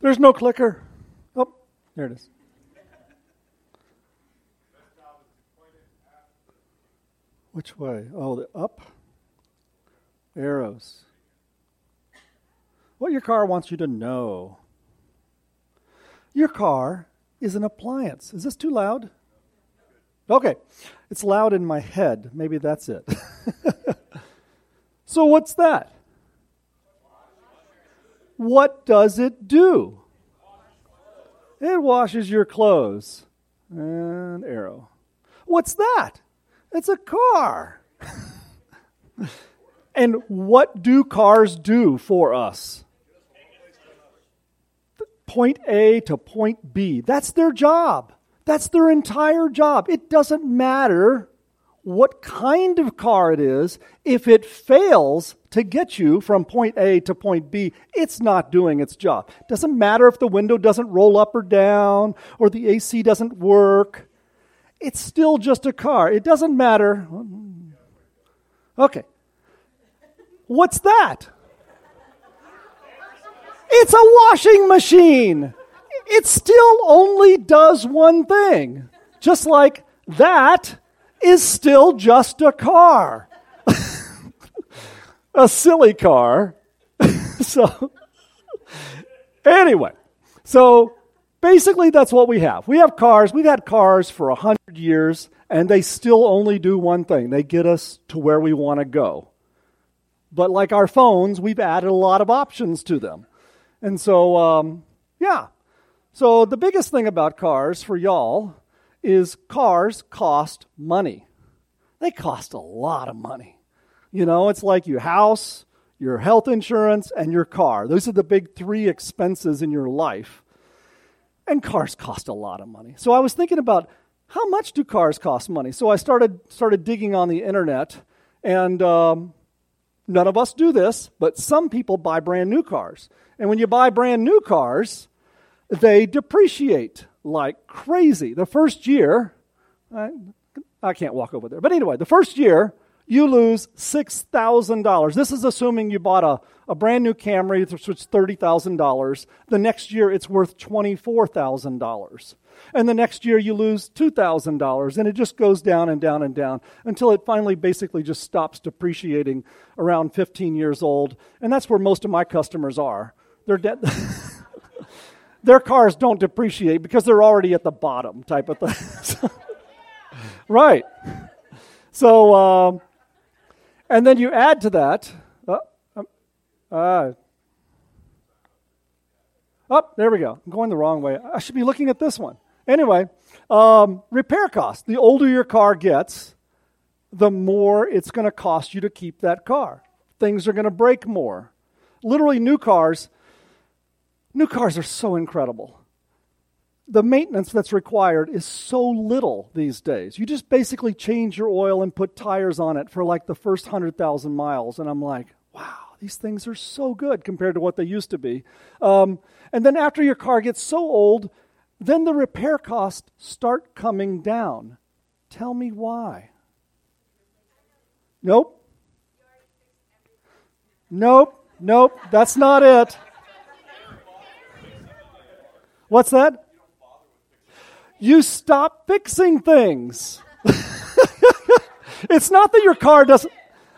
There's no clicker. Oh, there it is. Which way? Oh, the up arrows. What your car wants you to know. Your car is an appliance. Is this too loud? Okay. It's loud in my head. Maybe that's it. So what's that? What does it do? It washes your clothes. And arrow. What's that? It's a car. And what do cars do for us? Point A to point B. That's their job. That's their entire job. It doesn't matter what kind of car it is. If it fails to get you from point A to point B, it's not doing its job. It doesn't matter if the window doesn't roll up or down or the AC doesn't work. It's still just a car. It doesn't matter. Okay. What's that? It's a washing machine. It still only does one thing. Just like that is still just a car. A silly car. So anyway, so basically that's what we have. We have cars. We've had cars for 100 years, and they still only do one thing. They get us to where we want to go. But like our phones, we've added a lot of options to them. And so, So the biggest thing about cars for y'all is cars cost money. They cost a lot of money. You know, it's like your house, your health insurance, and your car. Those are the big three expenses in your life. And cars cost a lot of money. So I was thinking about how much do cars cost money? So I started digging on the internet, and none of us do this, but some people buy brand new cars. And when you buy brand new cars, they depreciate like crazy. The first year, I can't walk over there. But anyway, the first year, you lose $6,000. This is assuming you bought a brand new Camry, which was $30,000. The next year, it's worth $24,000. And the next year, you lose $2,000. And it just goes down and down and down until it finally basically just stops depreciating around 15 years old. And that's where most of my customers are. They're dead. Their cars don't depreciate because they're already at the bottom type of thing. Right. So, and then you add to that, there we go. I'm going the wrong way. I should be looking at this one. Anyway, repair costs. The older your car gets, the more it's going to cost you to keep that car. Things are going to break more. Literally, new cars are so incredible. The maintenance that's required is so little these days. You just basically change your oil and put tires on it for like the first 100,000 miles. And I'm like, wow, these things are so good compared to what they used to be. And then after your car gets so old, then the repair costs start coming down. Tell me why. Nope. That's not it. What's that? You stop fixing things. It's not that your car doesn't.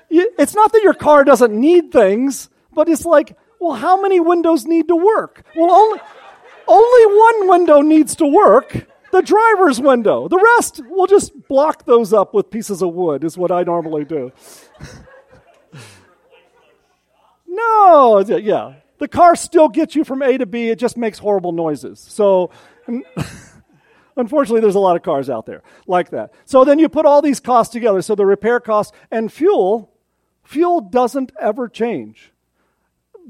It's not that your car doesn't need things, but it's like, well, how many windows need to work? Well, only one window needs to work, the driver's window. The rest, we'll just block those up with pieces of wood, is what I normally do. No, yeah, the car still gets you from A to B. It just makes horrible noises. So. Unfortunately, there's a lot of cars out there like that. So then you put all these costs together. So the repair costs and fuel doesn't ever change.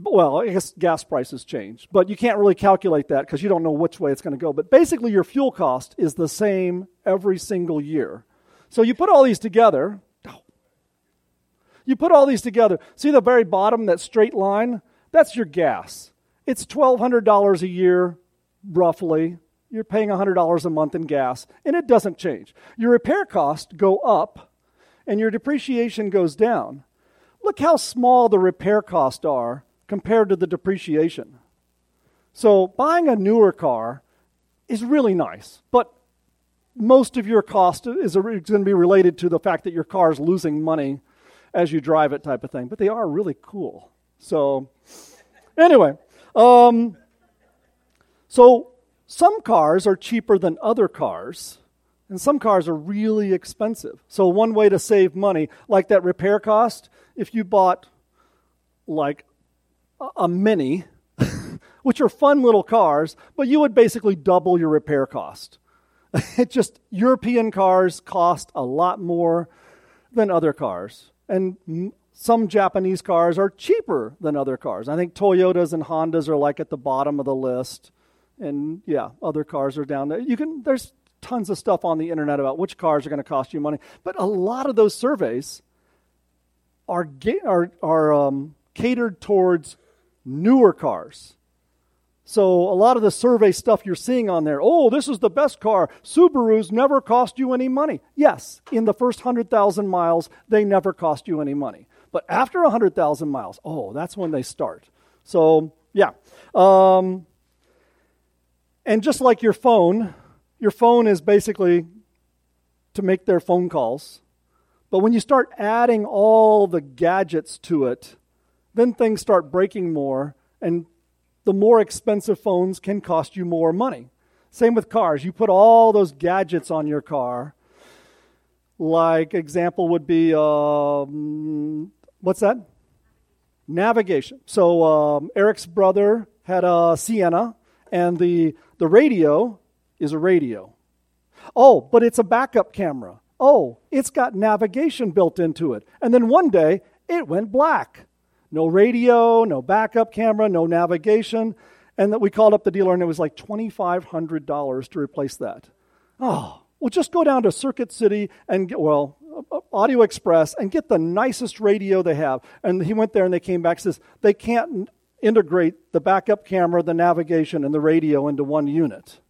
Well, I guess gas prices change, but you can't really calculate that because you don't know which way it's going to go. But basically, your fuel cost is the same every single year. So you put all these together. You put all these together. See the very bottom, that straight line? That's your gas. It's $1,200 a year, roughly. You're paying $100 a month in gas, and it doesn't change. Your repair costs go up, and your depreciation goes down. Look how small the repair costs are compared to the depreciation. So buying a newer car is really nice, but most of your cost is going to be related to the fact that your car is losing money as you drive it, type of thing. But they are really cool. So anyway, so some cars are cheaper than other cars, and some cars are really expensive. So one way to save money, like that repair cost, if you bought like a Mini, which are fun little cars, but you would basically double your repair cost. It just, European cars cost a lot more than other cars. And some Japanese cars are cheaper than other cars. I think Toyotas and Hondas are like at the bottom of the list. And yeah, other cars are down there. There's tons of stuff on the internet about which cars are going to cost you money. But a lot of those surveys are catered towards newer cars. So a lot of the survey stuff you're seeing on there, oh, this is the best car. Subarus never cost you any money. Yes, in the first 100,000 miles, they never cost you any money. But after 100,000 miles, oh, that's when they start. So, yeah. And just like your phone is basically to make their phone calls. But when you start adding all the gadgets to it, then things start breaking more, and the more expensive phones can cost you more money. Same with cars. You put all those gadgets on your car. Like, example would be, what's that? Navigation. So Eric's brother had a Sienna, and the radio is a radio. Oh, but it's a backup camera. Oh, it's got navigation built into it. And then one day, it went black. No radio, no backup camera, no navigation. And that we called up the dealer, and it was like $2,500 to replace that. Oh, well, just go down to Circuit City and get, Audio Express, and get the nicest radio they have. And he went there, and they came back and says, they can't integrate the backup camera, the navigation, and the radio into one unit.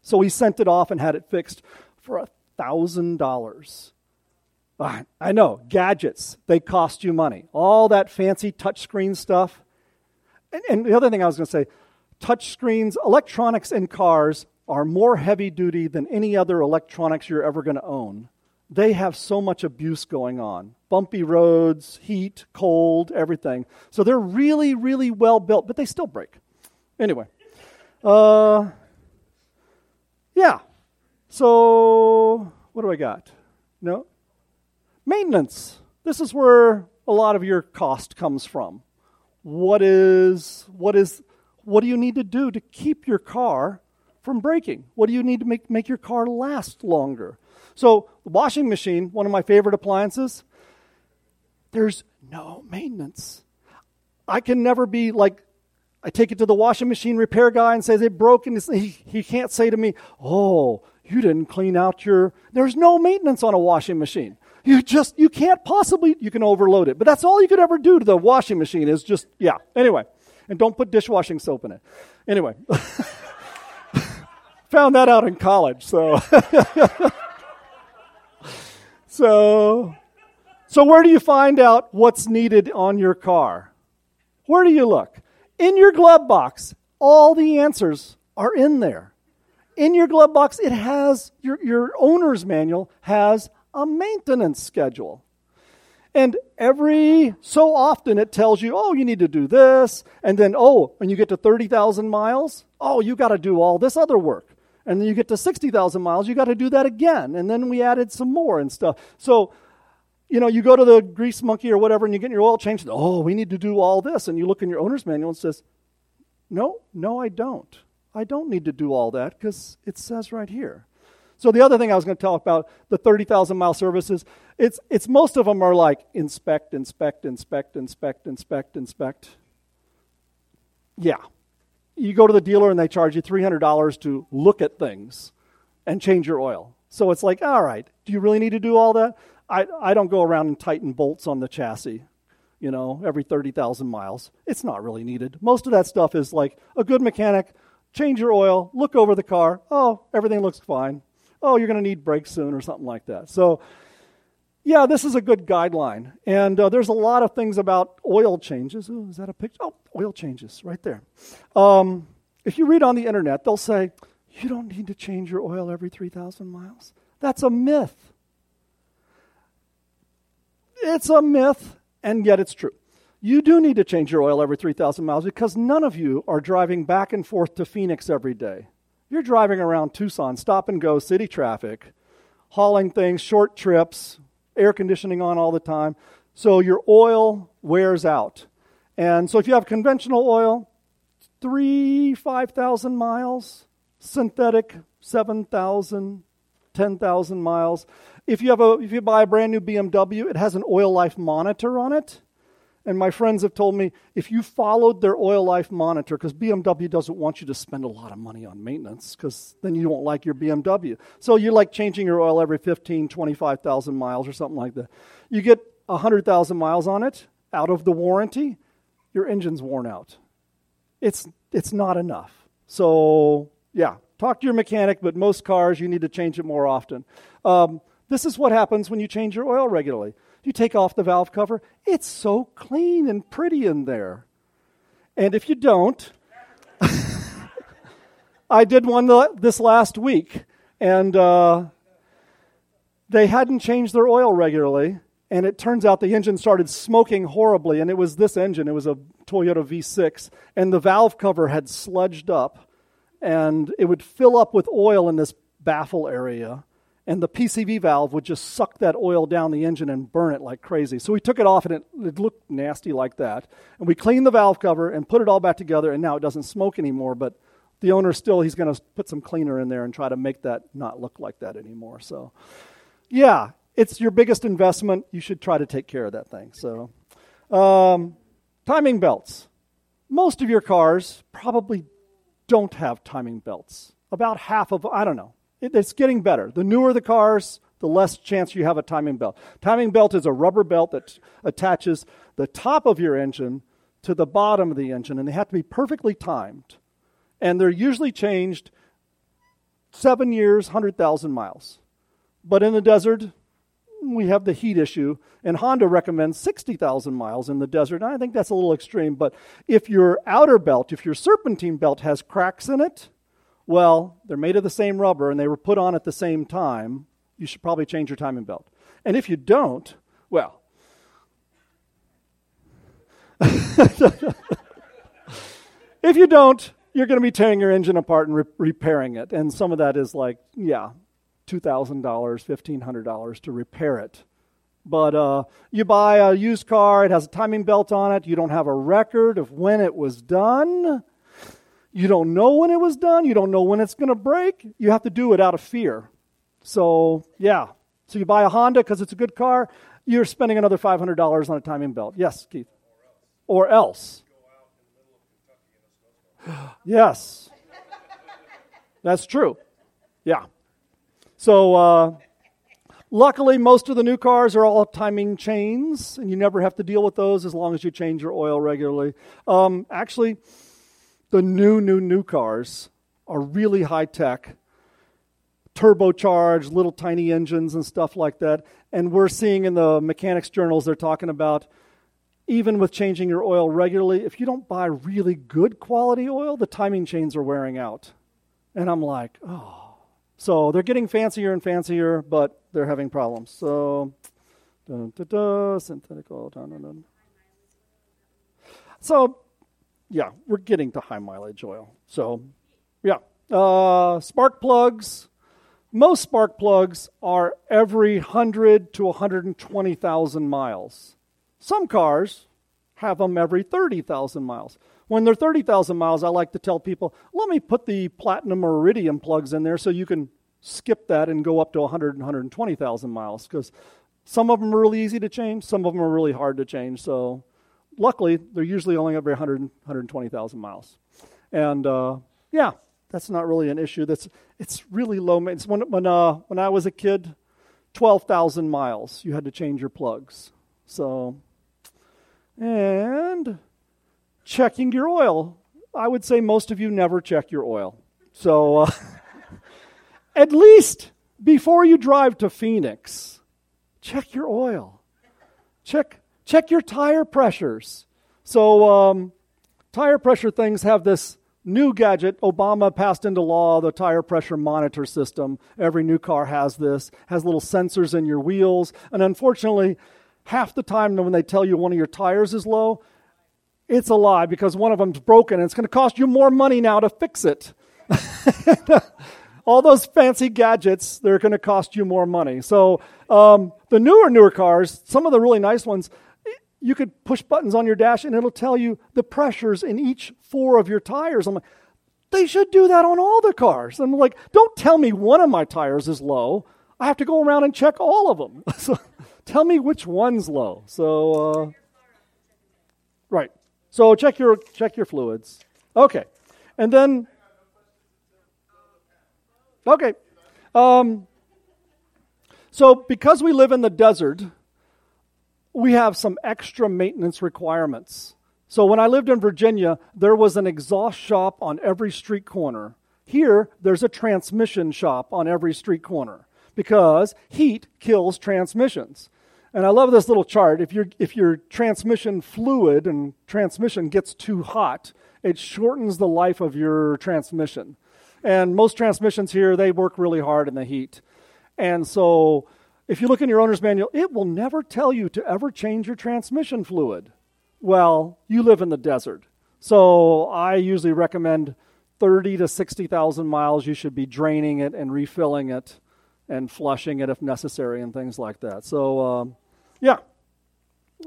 So he sent it off and had it fixed for $1,000. I know, gadgets, they cost you money. All that fancy touchscreen stuff. And the other thing I was going to say, touchscreens, electronics in cars are more heavy duty than any other electronics you're ever going to own. They have so much abuse going on. Bumpy roads, heat, cold, everything. So they're really, really well built, but they still break. Anyway. Yeah. So what do I got? No? Maintenance. This is where a lot of your cost comes from. What do you need to do to keep your car from breaking? What do you need to make your car last longer? So the washing machine, one of my favorite appliances, there's no maintenance. I can never be like, I take it to the washing machine repair guy and says it broke, and he can't say to me, oh, you didn't clean out your, there's no maintenance on a washing machine. You can't possibly, you can overload it. But that's all you could ever do to the washing machine is just, yeah. Anyway, and don't put dishwashing soap in it. Anyway, found that out in college, so. So where do you find out what's needed on your car? Where do you look? In your glove box, all the answers are in there. In your glove box, it has, your owner's manual has a maintenance schedule. And every so often it tells you, oh, you need to do this. And then, oh, when you get to 30,000 miles, oh, you got to do all this other work. And then you get to 60,000 miles, you got to do that again. And then we added some more and stuff. So, you go to the grease monkey or whatever and you get your oil changed. Oh, we need to do all this. And you look in your owner's manual and it says, no, I don't. I don't need to do all that because it says right here. So the other thing I was going to talk about, the 30,000-mile services, it's most of them are like inspect, inspect, inspect, inspect, inspect, inspect. Yeah. You go to the dealer and they charge you $300 to look at things and change your oil. So it's like, all right, do you really need to do all that? I don't go around and tighten bolts on the chassis, every 30,000 miles. It's not really needed. Most of that stuff is like a good mechanic, change your oil, look over the car, oh, everything looks fine. Oh, you're going to need brakes soon or something like that. So, yeah, this is a good guideline. And there's a lot of things about oil changes. Ooh, is that a picture? Oh, oil changes right there. If you read on the internet, they'll say, you don't need to change your oil every 3,000 miles. That's a myth. It's a myth, and yet it's true. You do need to change your oil every 3,000 miles because none of you are driving back and forth to Phoenix every day. You're driving around Tucson, stop and go, city traffic, hauling things, short trips, air conditioning on all the time. So your oil wears out. And so if you have conventional oil, 5,000 miles. Synthetic, 7,000, 10,000 miles. If you buy a brand new BMW, it has an oil life monitor on it. And my friends have told me, if you followed their oil life monitor, because BMW doesn't want you to spend a lot of money on maintenance, because then you won't like your BMW. So you like changing your oil every 15, 25,000 miles or something like that. You get 100,000 miles on it, out of the warranty, your engine's worn out. It's not enough. So, yeah, talk to your mechanic, but most cars, you need to change it more often. This is what happens when you change your oil regularly. You take off the valve cover, it's so clean and pretty in there. And if you don't, I did one this last week, and they hadn't changed their oil regularly, and it turns out the engine started smoking horribly, and it was this engine. It was a Toyota V6, and the valve cover had sludged up, and it would fill up with oil in this baffle area. And the PCV valve would just suck that oil down the engine and burn it like crazy. So we took it off, and it looked nasty like that. And we cleaned the valve cover and put it all back together, and now it doesn't smoke anymore. But the owner still, he's going to put some cleaner in there and try to make that not look like that anymore. So, yeah, it's your biggest investment. You should try to take care of that thing. So, timing belts. Most of your cars probably don't have timing belts. About half of, I don't know. It's getting better. The newer the cars, the less chance you have a timing belt. Timing belt is a rubber belt that attaches the top of your engine to the bottom of the engine, and they have to be perfectly timed. And they're usually changed 7 years, 100,000 miles. But in the desert, we have the heat issue, and Honda recommends 60,000 miles in the desert. And I think that's a little extreme, but if your outer belt, if your serpentine belt has cracks in it, well, they're made of the same rubber, and they were put on at the same time. You should probably change your timing belt. And if you don't, well, if you don't, you're going to be tearing your engine apart and repairing it. And some of that is like, yeah, $2,000, $1,500 to repair it. But you buy a used car, it has a timing belt on it, you don't have a record of when it was done. You don't know when it was done. You don't know when it's going to break. You have to do it out of fear. So, yeah. So you buy a Honda because it's a good car. You're spending another $500 on a timing belt. Yes, Keith? Or else. Yes. That's true. Yeah. So, luckily, most of the new cars are all timing chains, and you never have to deal with those as long as you change your oil regularly. Actually, the new cars are really high-tech, turbocharged, little tiny engines and stuff like that. And we're seeing in the mechanics journals, they're talking about, even with changing your oil regularly, if you don't buy really good quality oil, the timing chains are wearing out. And I'm like, oh. So they're getting fancier and fancier, but they're having problems. So, synthetic oil. So, yeah, we're getting to high mileage oil. So, yeah. Spark plugs. Most spark plugs are every 100 to 120,000 miles. Some cars have them every 30,000 miles. When they're 30,000 miles, I like to tell people, let me put the platinum or iridium plugs in there so you can skip that and go up to 100 and 120,000 miles, because some of them are really easy to change, some of them are really hard to change, so... Luckily, they're usually only every 100, 120,000 miles. And, yeah, that's not really an issue. It's really low maintenance. When I was a kid, 12,000 miles, you had to change your plugs. So, and checking your oil. I would say most of you never check your oil. So, at least before you drive to Phoenix, check your oil. Check your tire pressures. So tire pressure things have this new gadget, Obama passed into law the tire pressure monitor system. Every new car has this, has little sensors in your wheels. And unfortunately, half the time when they tell you one of your tires is low, it's a lie because one of them's broken and it's going to cost you more money now to fix it. All those fancy gadgets, they're going to cost you more money. So the newer cars, some of the really nice ones, you could push buttons on your dash and it'll tell you the pressures in each four of your tires. I'm like, they should do that on all the cars. I'm like, don't tell me one of my tires is low. I have to go around and check all of them. So tell me which one's low. So, right. So check your fluids. Okay. And then, okay. So because we live in the desert, we have some extra maintenance requirements. So when I lived in Virginia, there was an exhaust shop on every street corner. Here, there's a transmission shop on every street corner because heat kills transmissions. And I love this little chart. If your transmission fluid and transmission gets too hot, it shortens the life of your transmission. And most transmissions here, they work really hard in the heat. And so if you look in your owner's manual, it will never tell you to ever change your transmission fluid. Well, you live in the desert. So I usually recommend 30 to 60,000 miles, you should be draining it and refilling it and flushing it if necessary and things like that. So, yeah.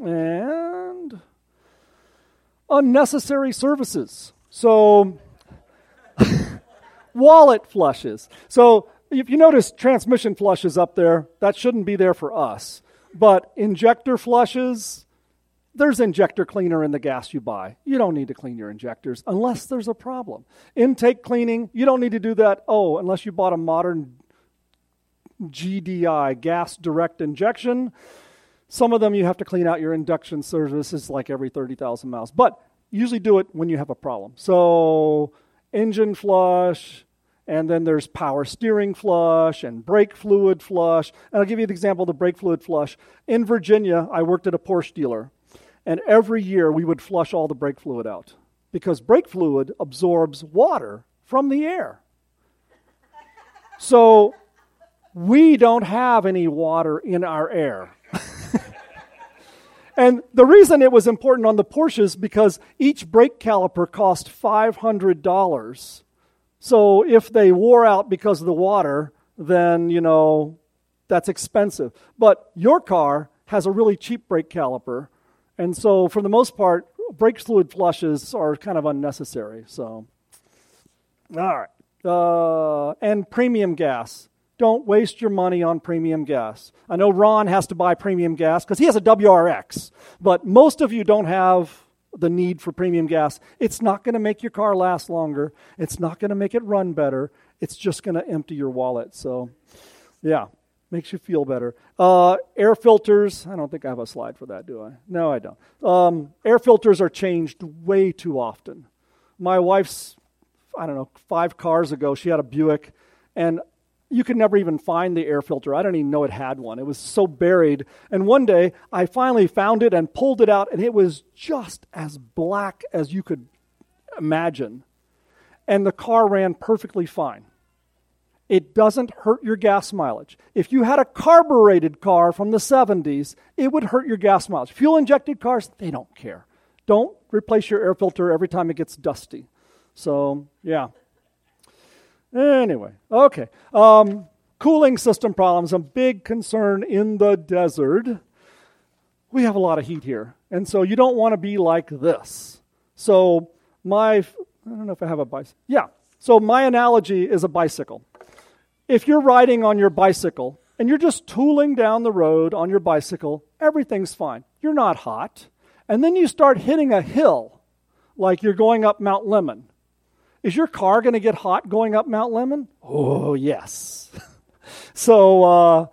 And unnecessary services. So wallet flushes. So if you notice, transmission flush is up there. That shouldn't be there for us. But injector flushes, there's injector cleaner in the gas you buy. You don't need to clean your injectors unless there's a problem. Intake cleaning, you don't need to do that, unless you bought a modern GDI, gas direct injection. Some of them you have to clean out your induction services like every 30,000 miles. But usually do it when you have a problem. So engine flush. And then there's power steering flush and brake fluid flush. And I'll give you the example of the brake fluid flush. In Virginia, I worked at a Porsche dealer. And every year, we would flush all the brake fluid out. Because brake fluid absorbs water from the air. So we don't have any water in our air. And the reason it was important on the Porsche is because each brake caliper cost $500. So if they wore out because of the water, then, that's expensive. But your car has a really cheap brake caliper. And so for the most part, brake fluid flushes are kind of unnecessary. So, all right. And premium gas. Don't waste your money on premium gas. I know Ron has to buy premium gas because he has a WRX. But most of you don't have the need for premium gas. It's not going to make your car last longer. It's not going to make it run better. It's just going to empty your wallet. So, yeah, makes you feel better. Air filters. I don't think I have a slide for that, do I? No, I don't. Air filters are changed way too often. My wife's, 5 cars ago, she had a Buick, and you could never even find the air filter. I don't even know it had one. It was so buried. And one day, I finally found it and pulled it out, and it was just as black as you could imagine. And the car ran perfectly fine. It doesn't hurt your gas mileage. If you had a carbureted car from the 70s, it would hurt your gas mileage. Fuel-injected cars, they don't care. Don't replace your air filter every time it gets dusty. So, yeah. Anyway, okay. Cooling system problems, a big concern in the desert. We have a lot of heat here, and so you don't want to be like this. So I don't know if I have a bicycle. Yeah, so my analogy is a bicycle. If you're riding on your bicycle, and you're just tooling down the road on your bicycle, everything's fine. You're not hot. And then you start hitting a hill, like you're going up Mount Lemmon. Is your car going to get hot going up Mount Lemmon? Oh, yes. So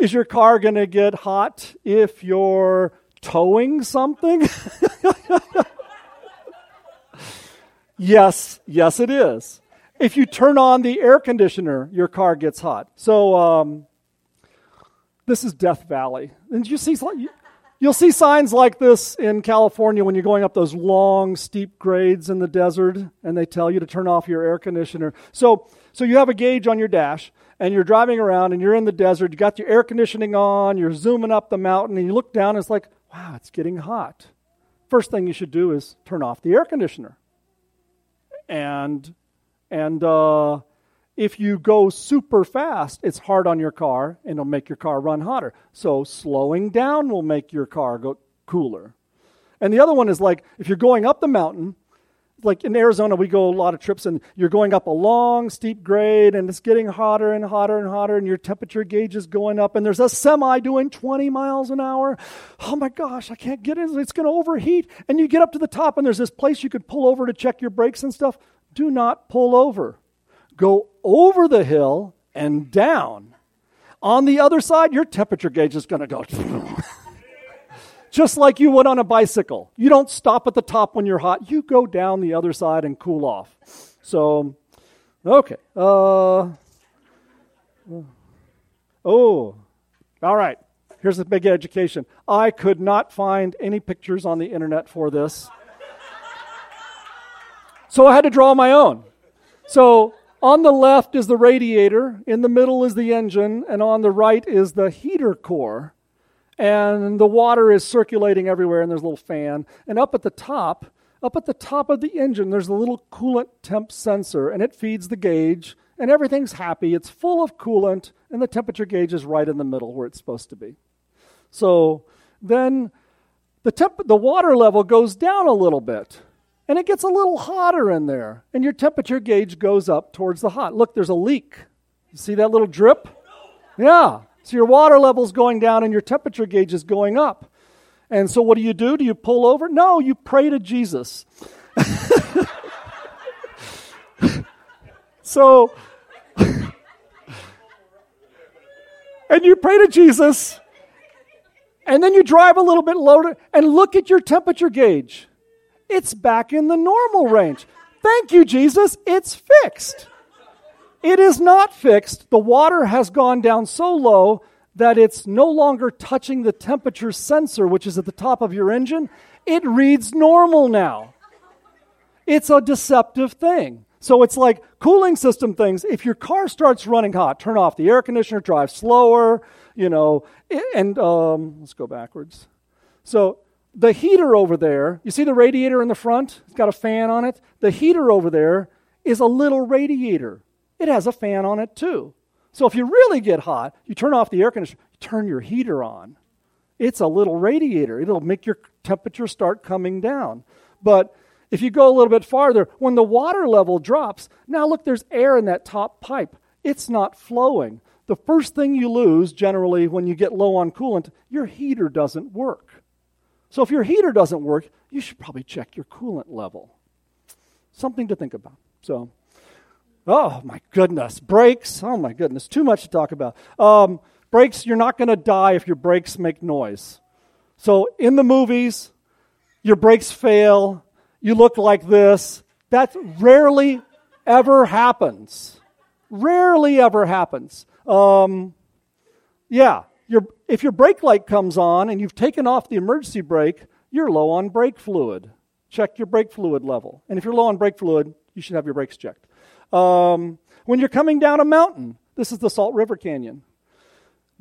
is your car going to get hot if you're towing something? Yes, it is. If you turn on the air conditioner, your car gets hot. So this is Death Valley. And you see, You'll see signs like this in California when you're going up those long, steep grades in the desert, and they tell you to turn off your air conditioner. So you have a gauge on your dash, and you're driving around, and you're in the desert, you got your air conditioning on, you're zooming up the mountain, and you look down, and it's like, wow, it's getting hot. First thing you should do is turn off the air conditioner. And if you go super fast, it's hard on your car, and it'll make your car run hotter. So slowing down will make your car go cooler. And the other one is like, if you're going up the mountain, like in Arizona, we go a lot of trips, and you're going up a long, steep grade, and it's getting hotter and hotter and hotter, and your temperature gauge is going up, and there's a semi doing 20 miles an hour. Oh my gosh, I can't get it. It's going to overheat. And you get up to the top, and there's this place you could pull over to check your brakes and stuff. Do not pull over. Go over the hill and down. On the other side, your temperature gauge is going to go just like you would on a bicycle. You don't stop at the top when you're hot. You go down the other side and cool off. So, okay. All right. Here's a big education. I could not find any pictures on the internet for this. So I had to draw my own. So on the left is the radiator, in the middle is the engine, and on the right is the heater core. And the water is circulating everywhere, and there's a little fan. And up at the top of the engine, there's a little coolant temp sensor, and it feeds the gauge, and everything's happy. It's full of coolant, and the temperature gauge is right in the middle where it's supposed to be. So then the water level goes down a little bit. And it gets a little hotter in there, and your temperature gauge goes up towards the hot. Look, there's a leak. You see that little drip? Yeah. So your water level's going down, and your temperature gauge is going up. And so what do? Do you pull over? No, you pray to Jesus. So, and you pray to Jesus, and then you drive a little bit lower, and look at your temperature gauge. It's back in the normal range. Thank you, Jesus. It's fixed. It is not fixed. The water has gone down so low that it's no longer touching the temperature sensor, which is at the top of your engine. It reads normal now. It's a deceptive thing. So it's like cooling system things. If your car starts running hot, turn off the air conditioner, drive slower, and let's go backwards. So the heater over there, you see the radiator in the front? It's got a fan on it. The heater over there is a little radiator. It has a fan on it too. So if you really get hot, you turn off the air conditioner, you turn your heater on. It's a little radiator. It'll make your temperature start coming down. But if you go a little bit farther, when the water level drops, now look, there's air in that top pipe. It's not flowing. The first thing you lose, generally, when you get low on coolant, your heater doesn't work. So if your heater doesn't work, you should probably check your coolant level. Something to think about. So, oh my goodness, brakes. Oh my goodness, too much to talk about. Brakes, you're not going to die if your brakes make noise. So in the movies, your brakes fail, you look like this. That rarely ever happens. Rarely ever happens. Yeah. If your brake light comes on and you've taken off the emergency brake, you're low on brake fluid. Check your brake fluid level. And if you're low on brake fluid, you should have your brakes checked. When you're coming down a mountain, this is the Salt River Canyon.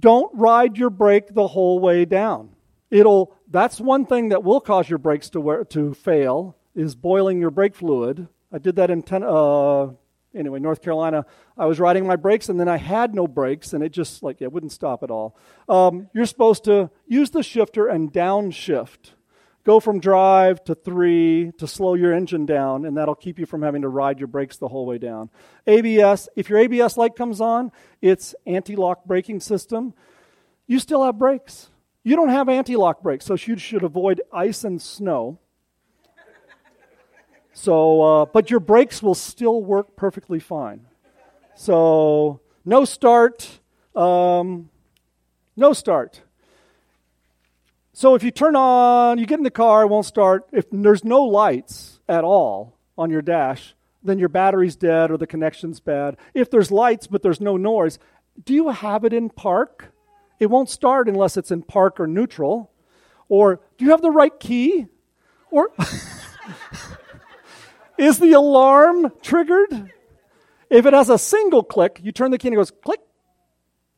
Don't ride your brake the whole way down. That's one thing that will cause your brakes to fail, is boiling your brake fluid. I did that in North Carolina. I was riding my brakes, and then I had no brakes, and it just, it wouldn't stop at all. You're supposed to use the shifter and downshift. Go from drive to 3 to slow your engine down, and that'll keep you from having to ride your brakes the whole way down. ABS, if your ABS light comes on, it's anti-lock braking system. You still have brakes. You don't have anti-lock brakes, so you should avoid ice and snow. So, but your brakes will still work perfectly fine. So, no start. So if you turn on, you get in the car, it won't start. If there's no lights at all on your dash, then your battery's dead or the connection's bad. If there's lights but there's no noise, do you have it in park? It won't start unless it's in park or neutral. Or, do you have the right key? Or, is the alarm triggered? If it has a single click, you turn the key and it goes click,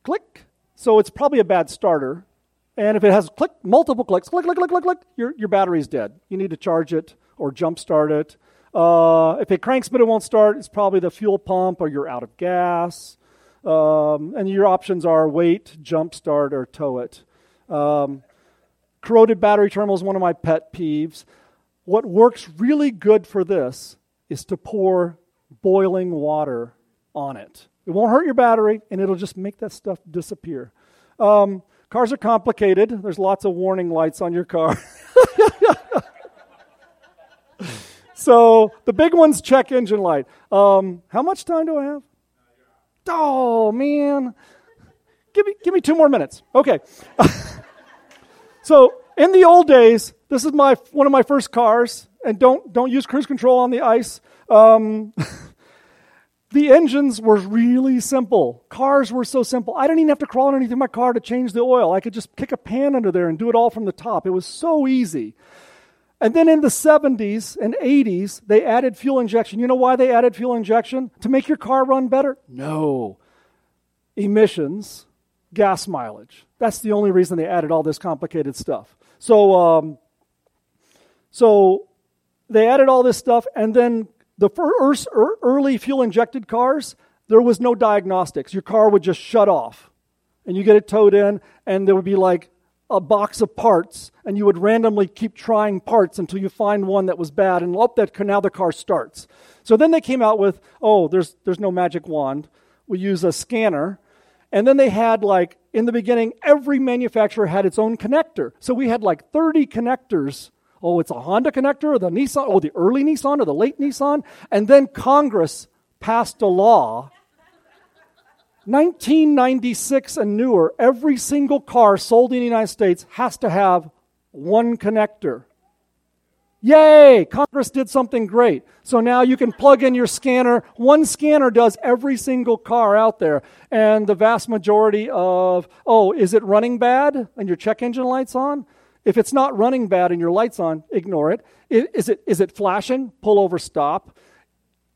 click. So it's probably a bad starter. And if it has click, multiple clicks, click, click, click, click, click, your battery's dead. You need to charge it or jump start it. If it cranks but it won't start, it's probably the fuel pump or you're out of gas. And your options are wait, jump start, or tow it. Corroded battery terminal is one of my pet peeves. What works really good for this is to pour boiling water on it. It won't hurt your battery, and it'll just make that stuff disappear. Cars are complicated. There's lots of warning lights on your car. So the big one's check engine light. How much time do I have? Oh, man. Give me 2 more minutes. Okay. So in the old days, this is one of my first cars, and don't use cruise control on the ice. The engines were really simple. Cars were so simple. I didn't even have to crawl underneath my car to change the oil. I could just kick a pan under there and do it all from the top. It was so easy. And then in the 70s and 80s, they added fuel injection. You know why they added fuel injection? To make your car run better? No. Emissions, gas mileage. That's the only reason they added all this complicated stuff. So they added all this stuff, and then the first early fuel-injected cars, there was no diagnostics. Your car would just shut off, and you get it towed in, and there would be like a box of parts, and you would randomly keep trying parts until you find one that was bad, and now the car starts. So then they came out with, there's no magic wand. We use a scanner. And then they had, like, in the beginning, every manufacturer had its own connector. So we had like 30 connectors. Oh, it's a Honda connector, or the Nissan, or the early Nissan, or the late Nissan. And then Congress passed a law. 1996 and newer, every single car sold in the United States has to have one connector. Yay! Congress did something great. So now you can plug in your scanner. One scanner does every single car out there. And the vast majority of, is it running bad and your check engine light's on? If it's not running bad and your light's on, ignore it. Is it flashing? Pull over, stop.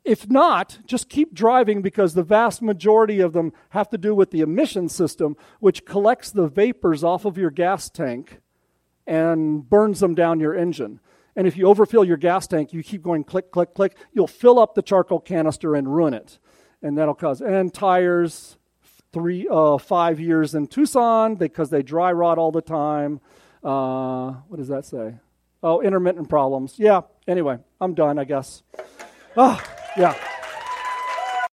If not, just keep driving, because the vast majority of them have to do with the emission system, which collects the vapors off of your gas tank and burns them down your engine. And if you overfill your gas tank, you keep going click, click, click. You'll fill up the charcoal canister and ruin it. And that'll cause, and tires, 5 years in Tucson, because they dry rot all the time. What does that say? Intermittent problems. Yeah, anyway, I'm done, I guess. Yeah.